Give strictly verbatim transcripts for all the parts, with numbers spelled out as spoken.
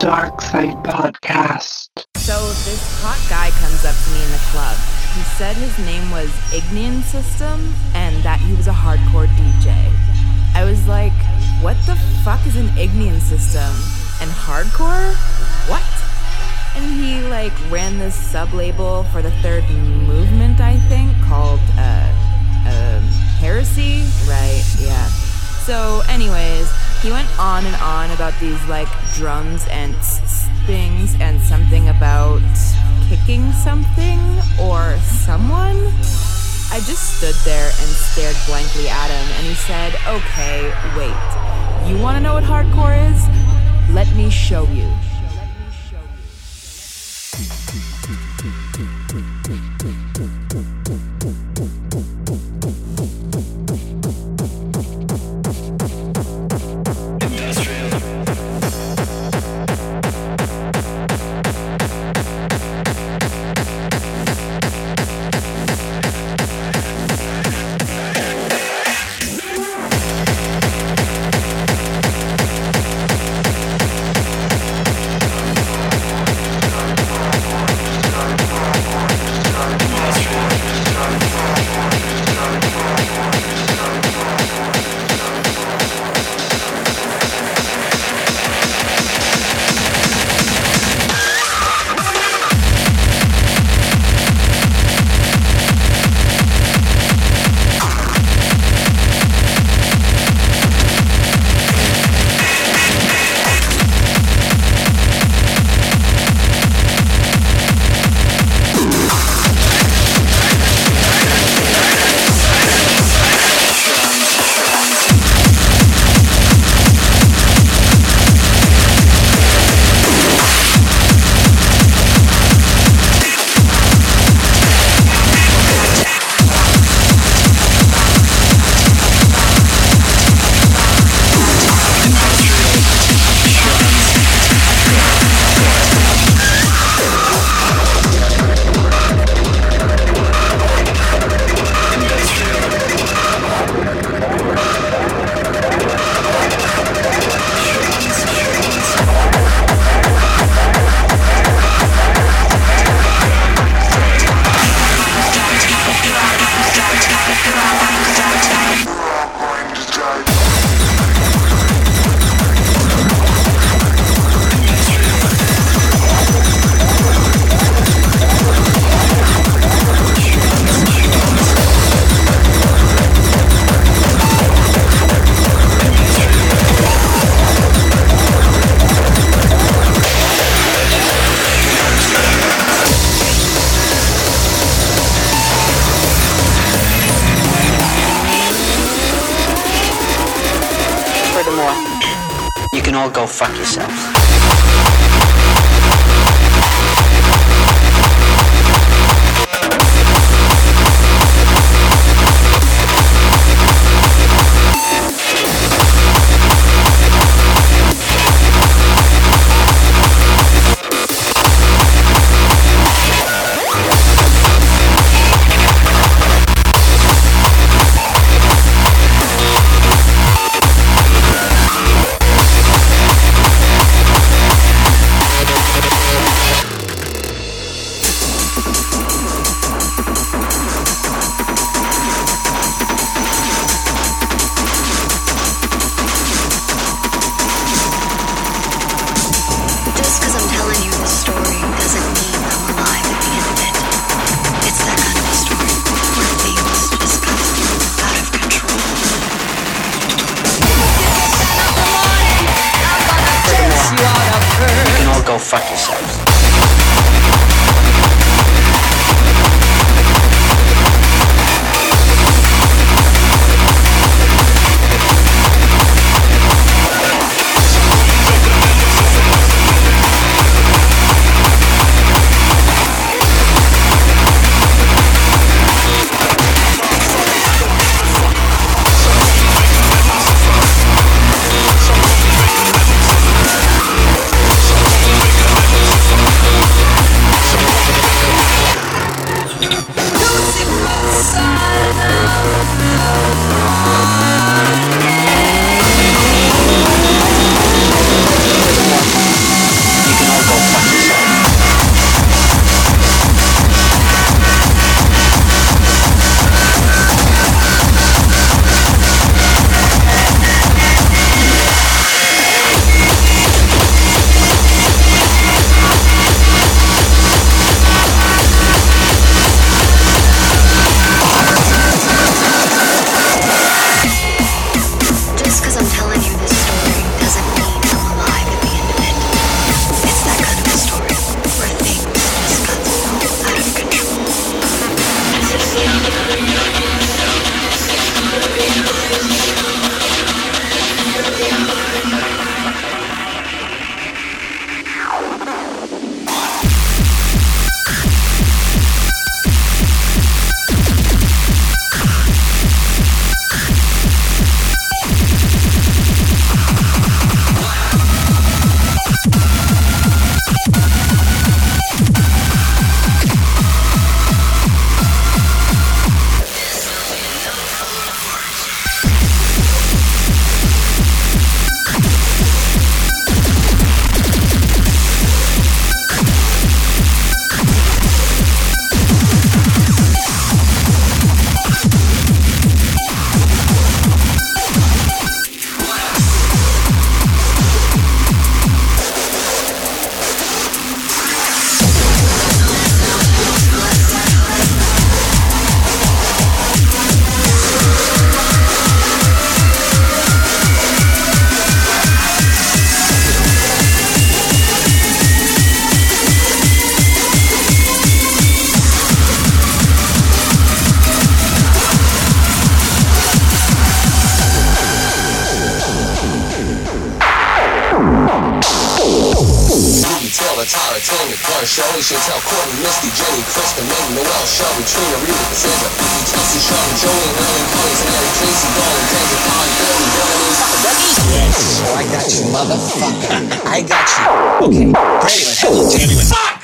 Dark Side Podcast. So this hot guy comes up to me in the club. He said his name was Ignion System and that he was a hardcore D J. I was like, what the fuck is an Ignion System? And hardcore? What? And he like ran this sub-label for the third movement, I think, called uh, uh, Heresy? Right, yeah. So anyways, he went on and on about these like drums and things and something about kicking something or someone. I just stood there and stared blankly at him, and he said, okay, wait, you want to know what hardcore is? Let me show you. Shirley, Chantel, Courtney, Misty, Jenny, Kristen, Meg, Noelle, Shelby, Trina, Rita, Cassandra, Vicky, Kelsey, Sean, Joey, Lily, Chloe, Mary, Casey, Dolan, Danger, Colin, Billy, Melanie, Ducky. Yes. Oh, I got you, motherfucker. I got you. Okay. Brady went, hello, Tammy went, fuck!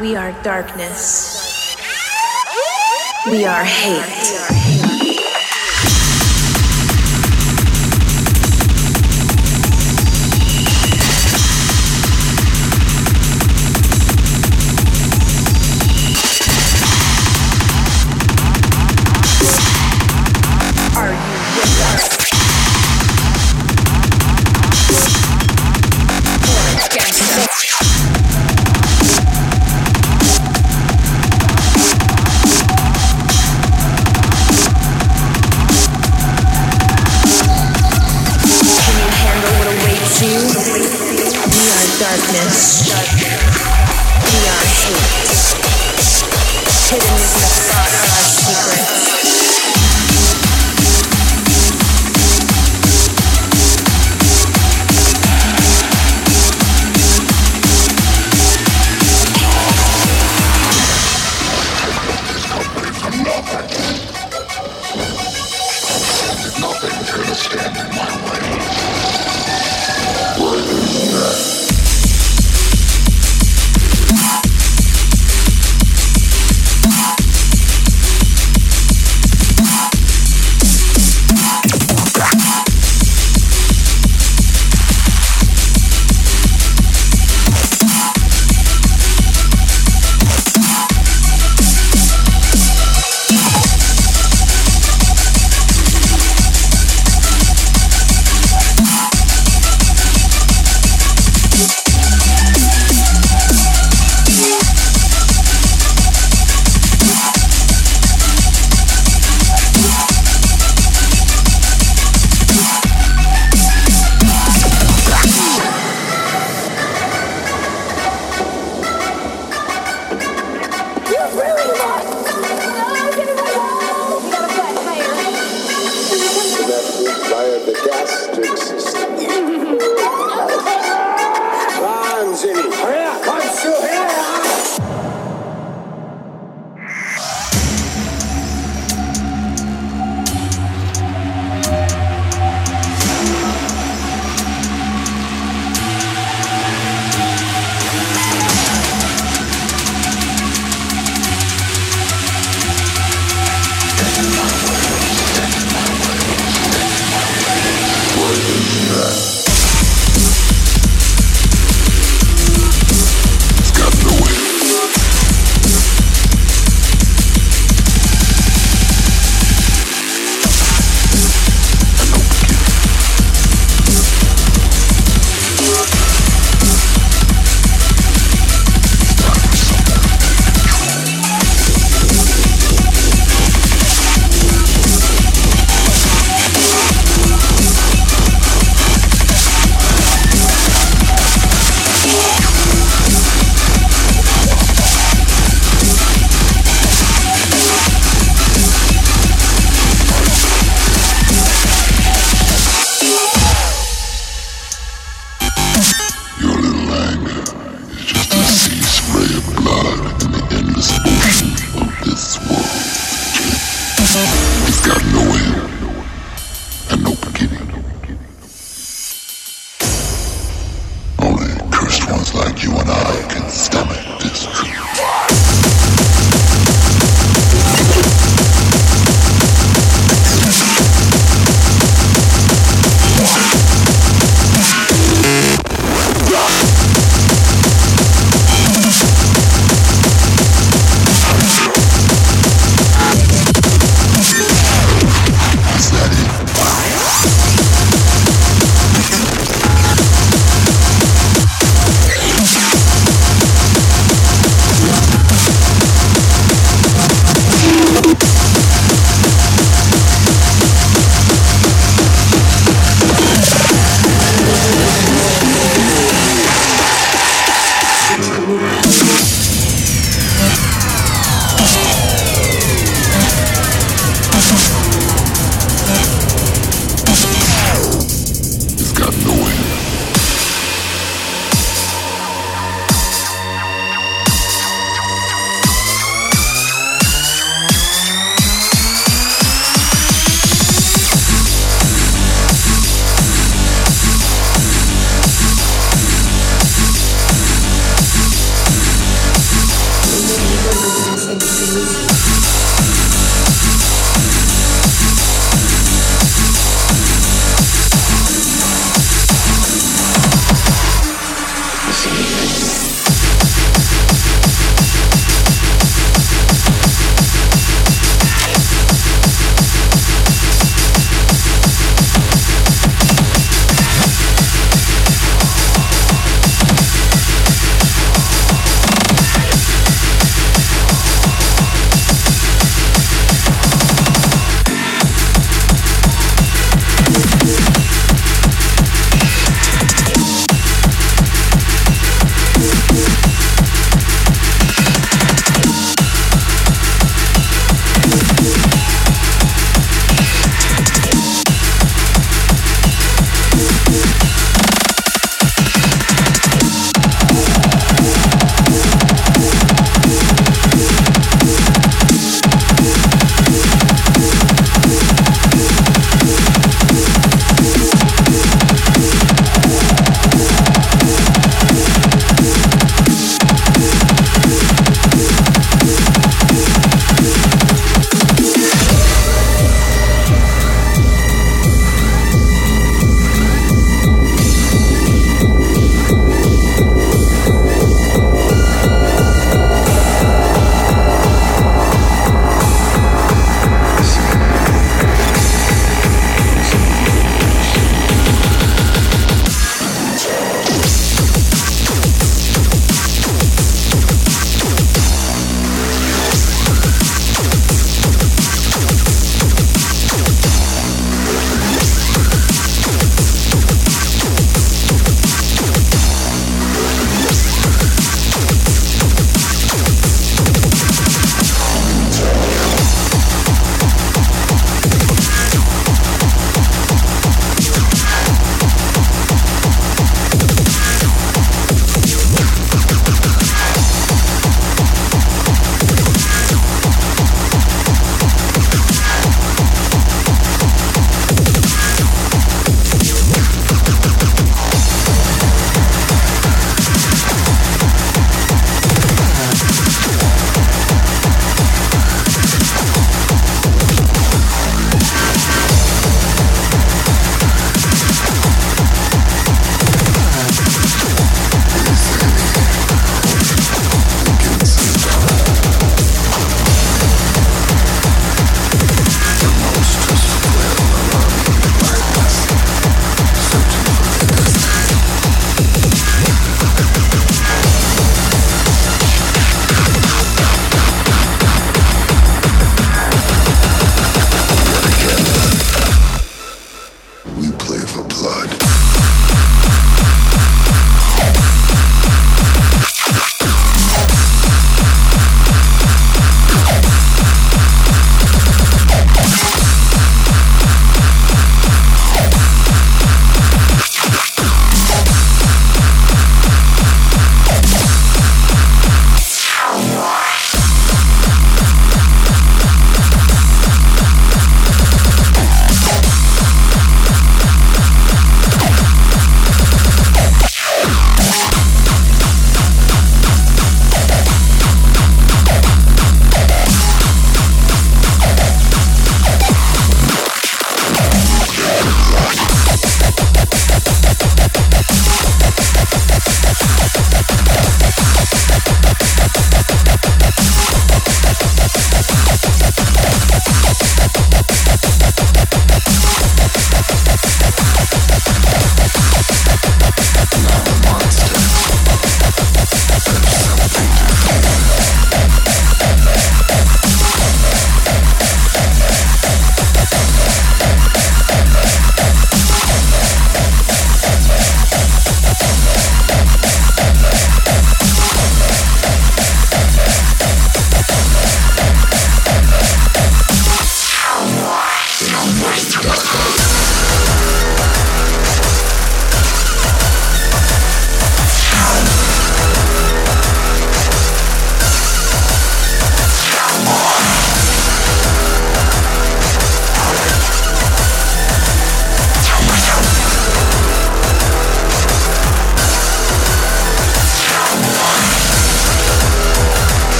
We are darkness. We are hate.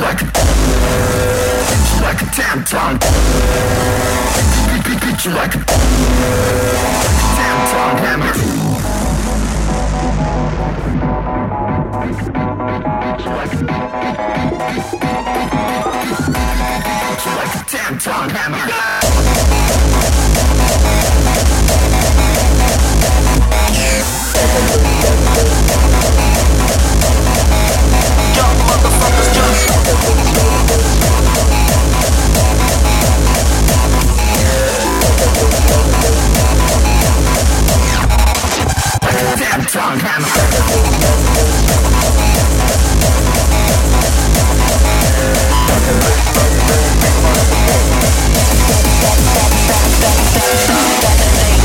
like a, it's like a damn tongue. It's like a, like a damn tongue hammer. It's like a, it's like a damn tongue hammer. Jump, motherfuckers, jump. Like a damn tongue hammer. Saturday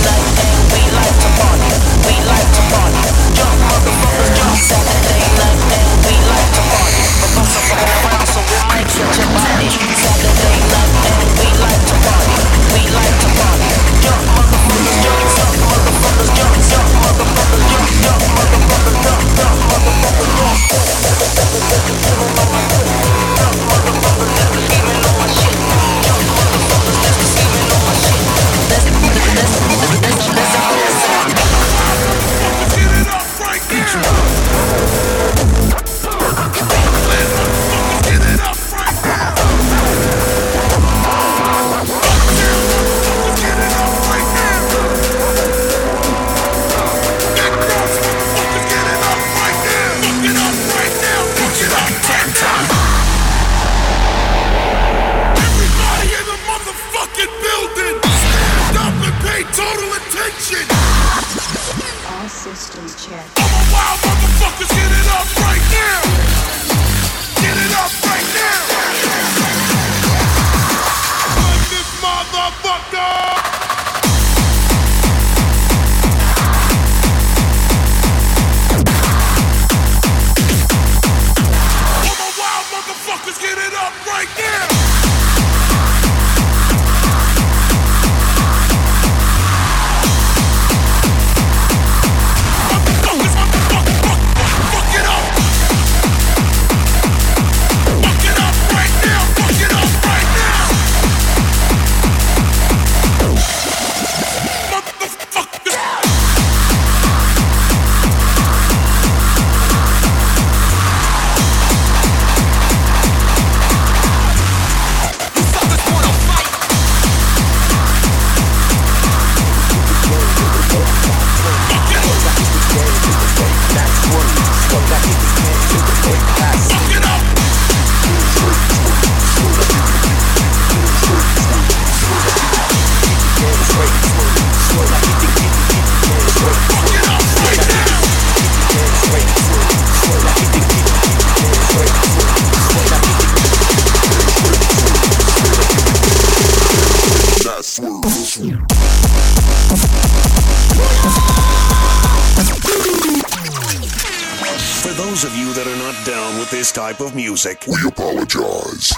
night and we like to party, we like to party. Jump, motherfuckers, jump. Saturday night and we like to party, but most of all around, so we might get your body. Saturday night and we like to party, we like to party. Jump, motherfuckers, jump, jump, motherfuckers, jump, jump, motherfuckers, jump, jump, motherfuckers, jump, jump, motherfuckers, jump. Even on my shit, jump, motherfuckers, that's the demon on my shit. Jump, motherfuckers, that's the demon on my shit. That's the, that's the, that's the, that's the. Type of music. We apologize.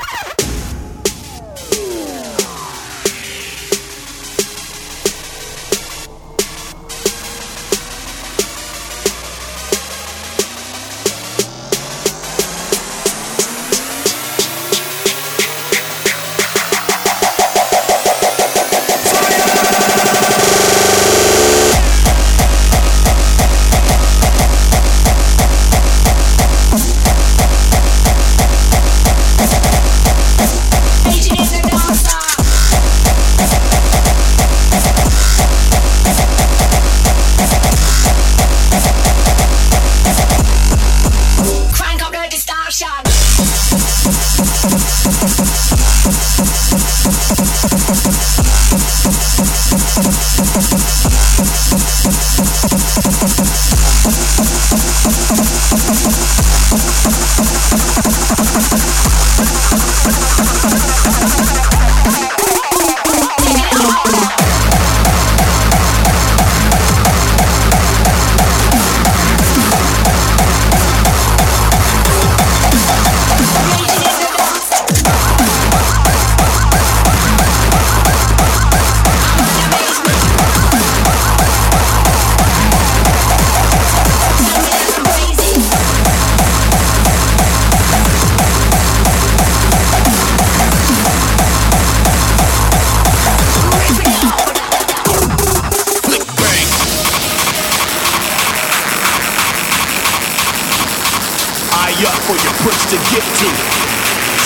to get to.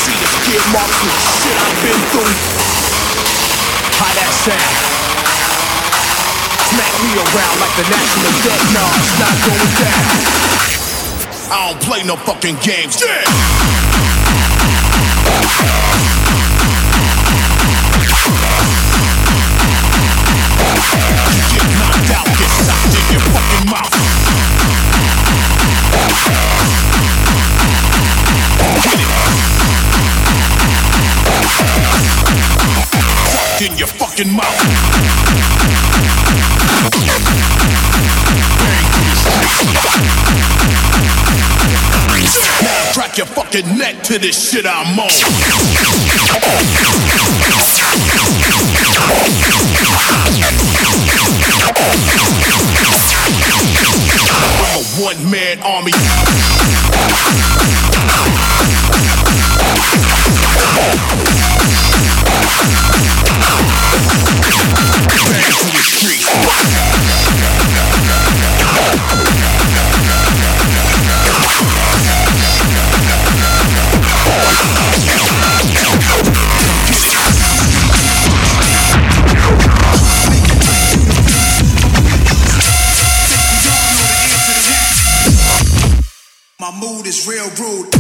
See the skid marks and shit I've been through. How that sound? Smack me around like the national debt. Nah, no, it's not going down. I don't play no fucking games. Yeah! Get knocked out, get socked in your fucking mouth. Fucked in your fucking mouth. Now crack your fucking neck to this shit I'm on. I'm a one-man army. Back to the streets. My mood is real rude.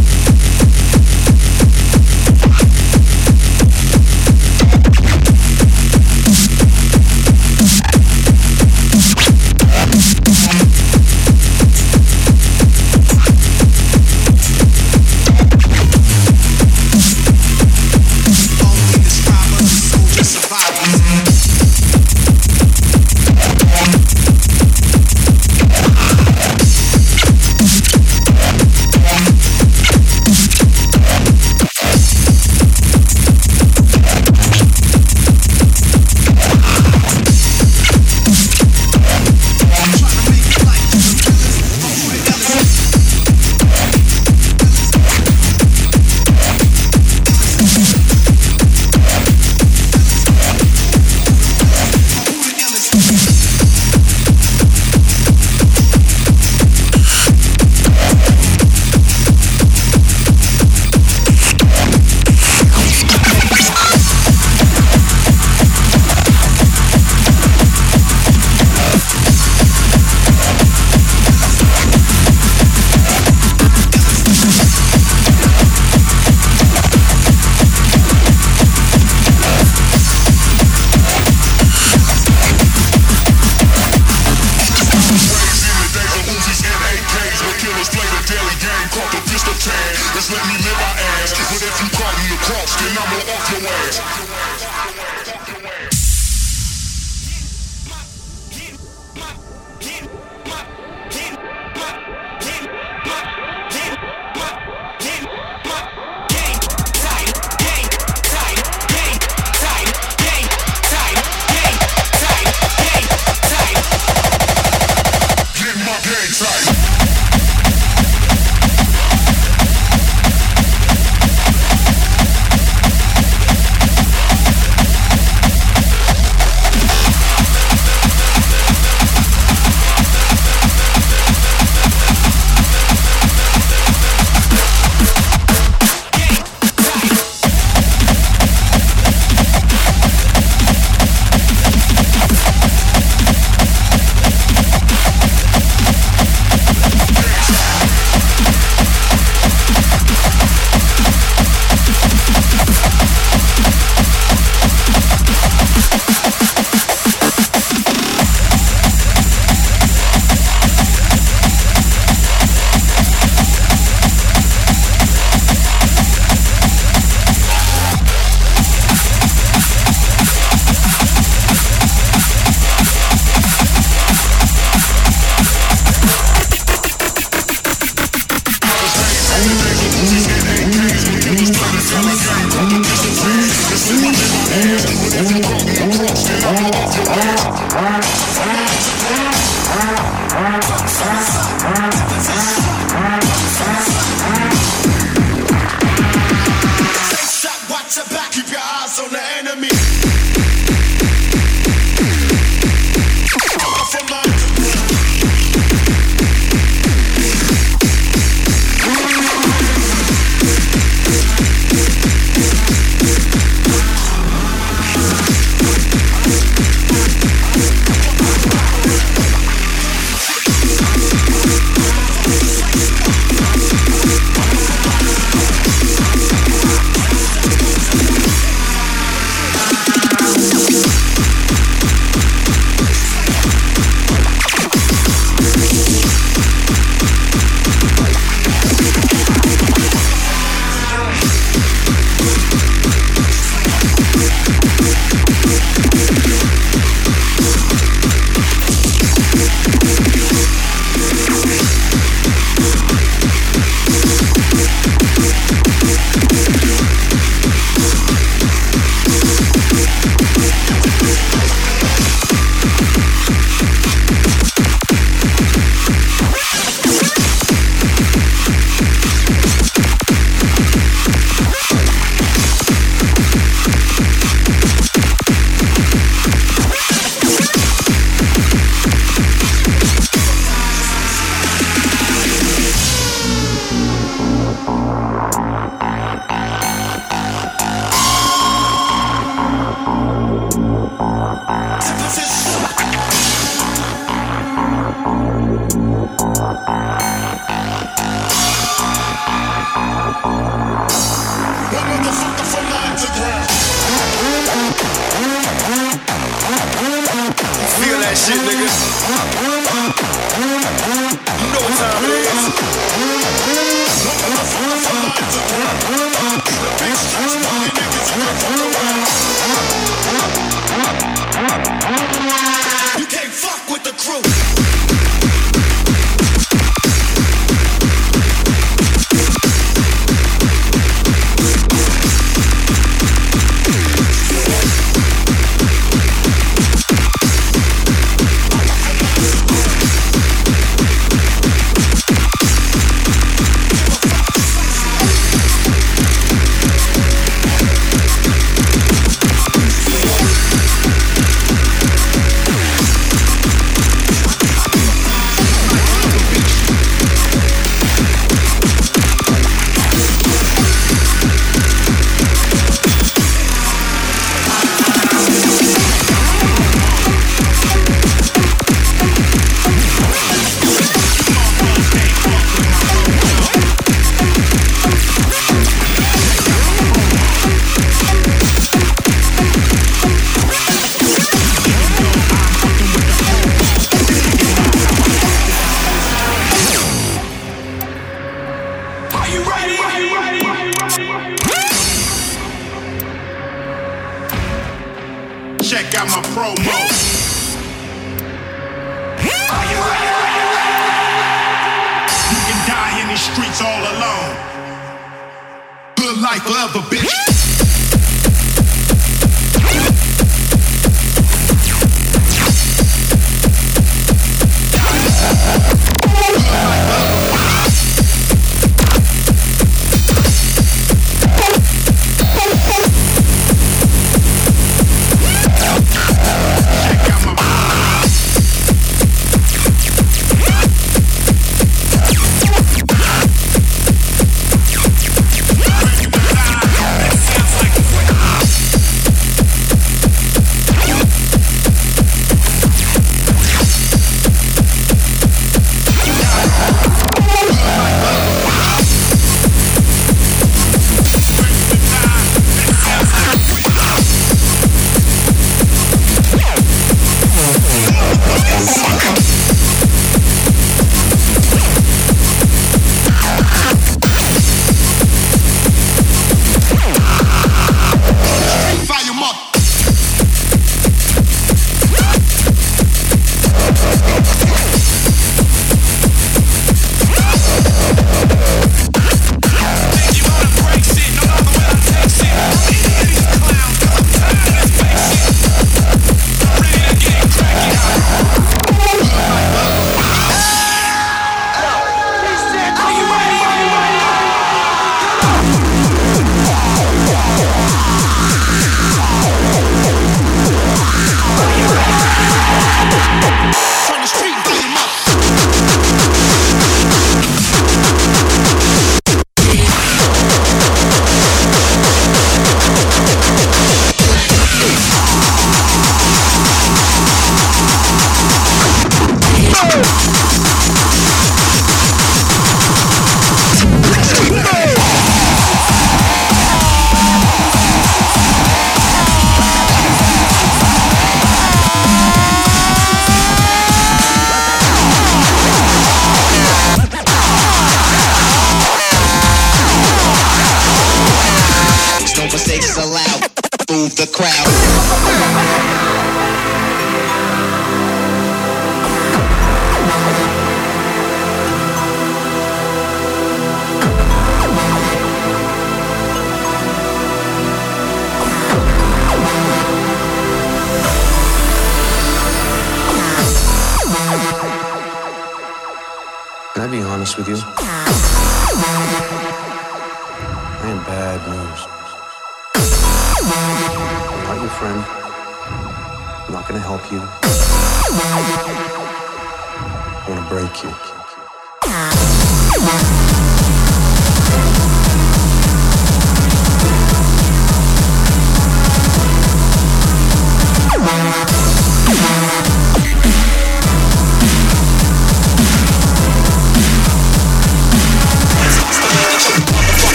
that shit, niggas. You know what time it is. The big streets, fucking niggas, you can't fuck around. You can't fuck with the crew.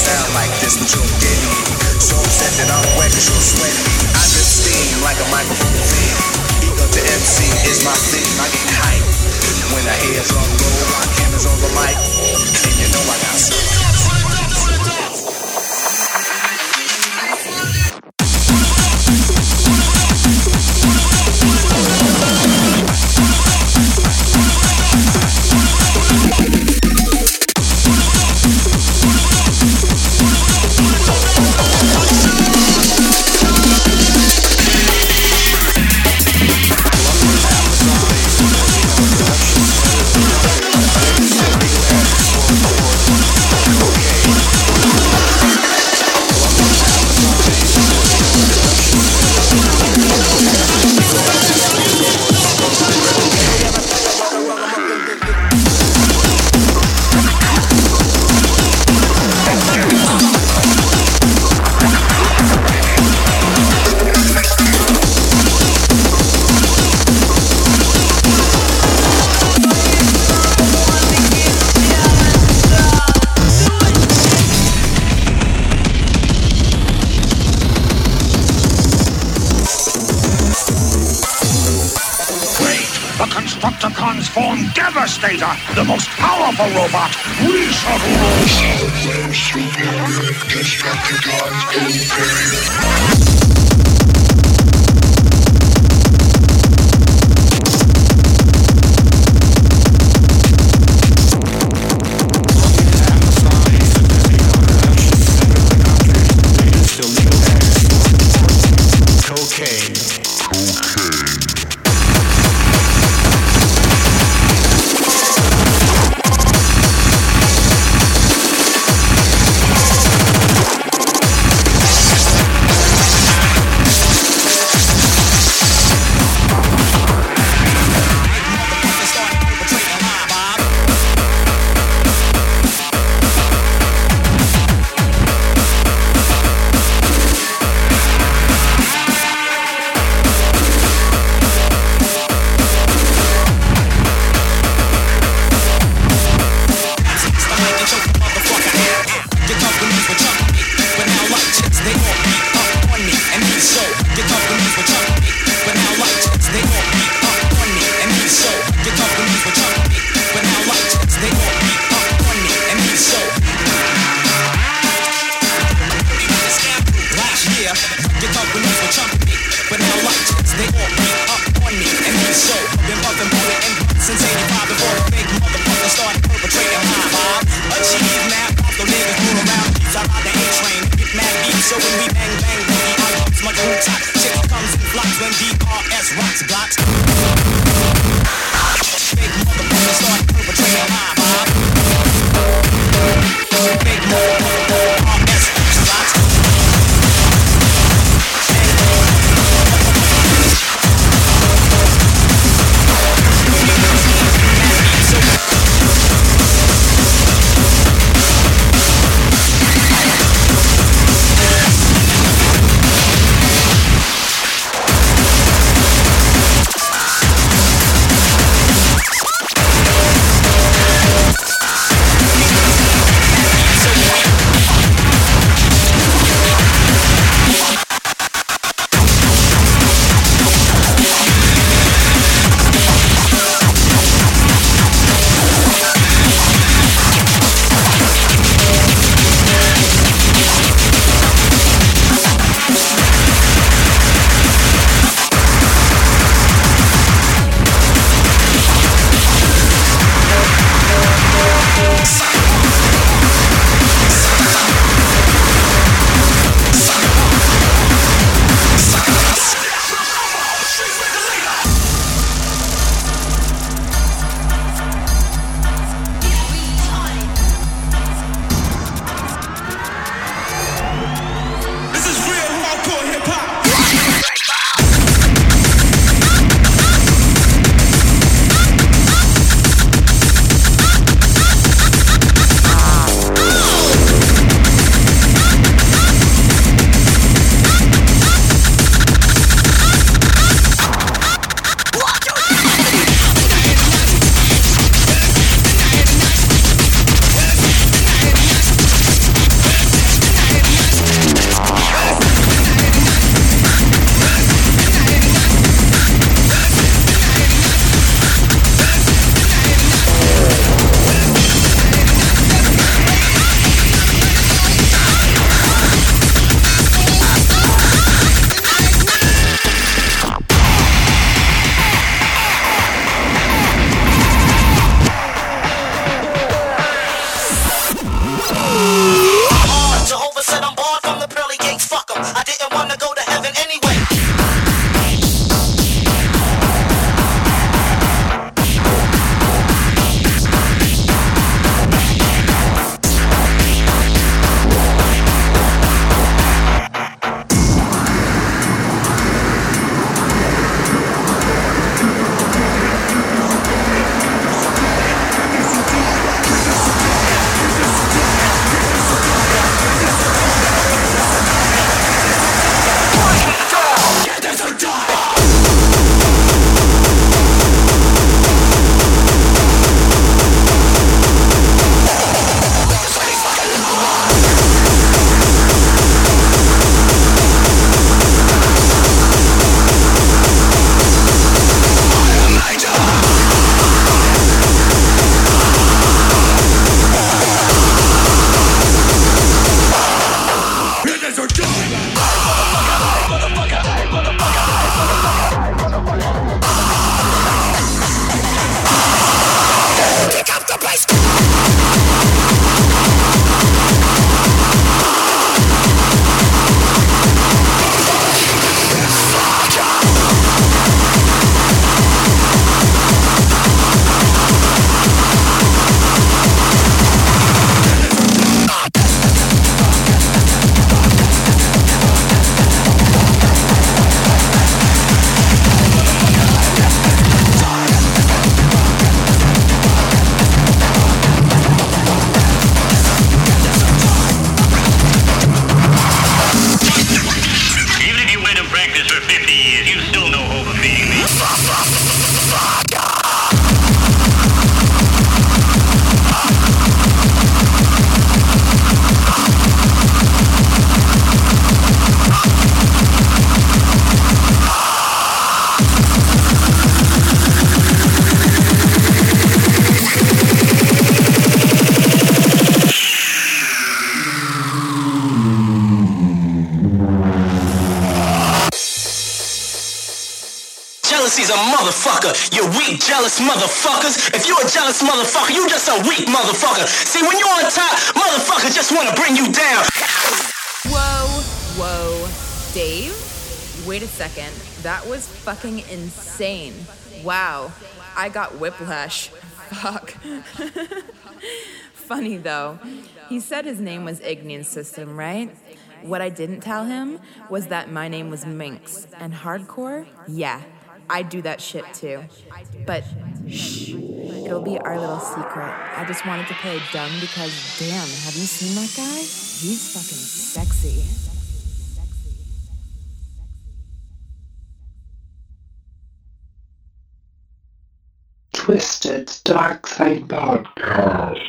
sound like this, but you'll get it. So upset that I'm wet, cause you're sweating. I just steam like a microphone fan. Ego the M C is my theme. I get hype when I hear drum roll, rock cameras on the mic, and you know I got some. The most powerful robot we shall rule. Software superior, Destructicons inferior. pussy's a motherfucker, you weak, jealous motherfuckers. If you a jealous motherfucker, you just a weak motherfucker. See, when you're on top, motherfuckers just want to bring you down. Whoa, whoa, Dave? Wait a second. That was fucking insane. Wow. I got whiplash. Fuck. Funny though. He said his name was Igneon System, right? What I didn't tell him was that my name was Minx. And hardcore? Yeah. I do that shit too. But shh. It'll be our little secret. I just wanted to play dumb because damn, have you seen that guy? He's fucking sexy. Twisted Dark Side Podcast.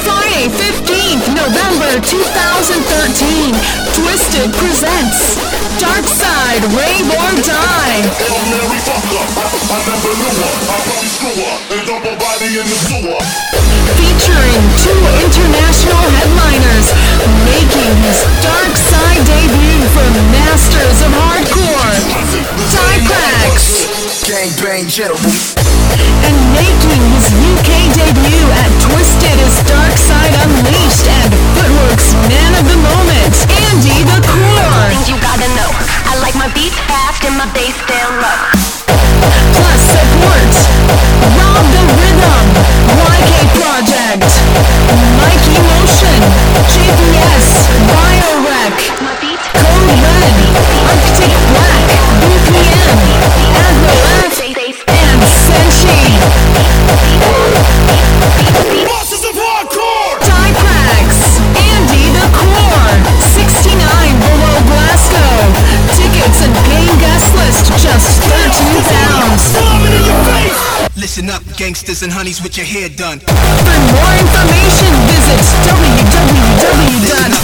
Friday, fifteenth, November twenty thirteen, Twisted presents Dark Side Rave or Die. Ordinary fucker, I never knew her, I probably screw her, and dump her body in the sewer. Featuring two international headliners, making his Dark Side debut from Masters of Hardcore, Typrax. Gangbang General. And making his U K debut at Twisted is Dark Side Unleashed and Footwork's Man of the Moment, Andy the Cooler. Things you gotta know. I like my beats fast and my bass down low. Plus support, Rob the Rhythm, Y K Project, Mikey Motion, J P S, BioWreck, Code Red, Arctic Black, B P M, listen up, gangsters and honeys with your hair done. For more information, visit w w w dot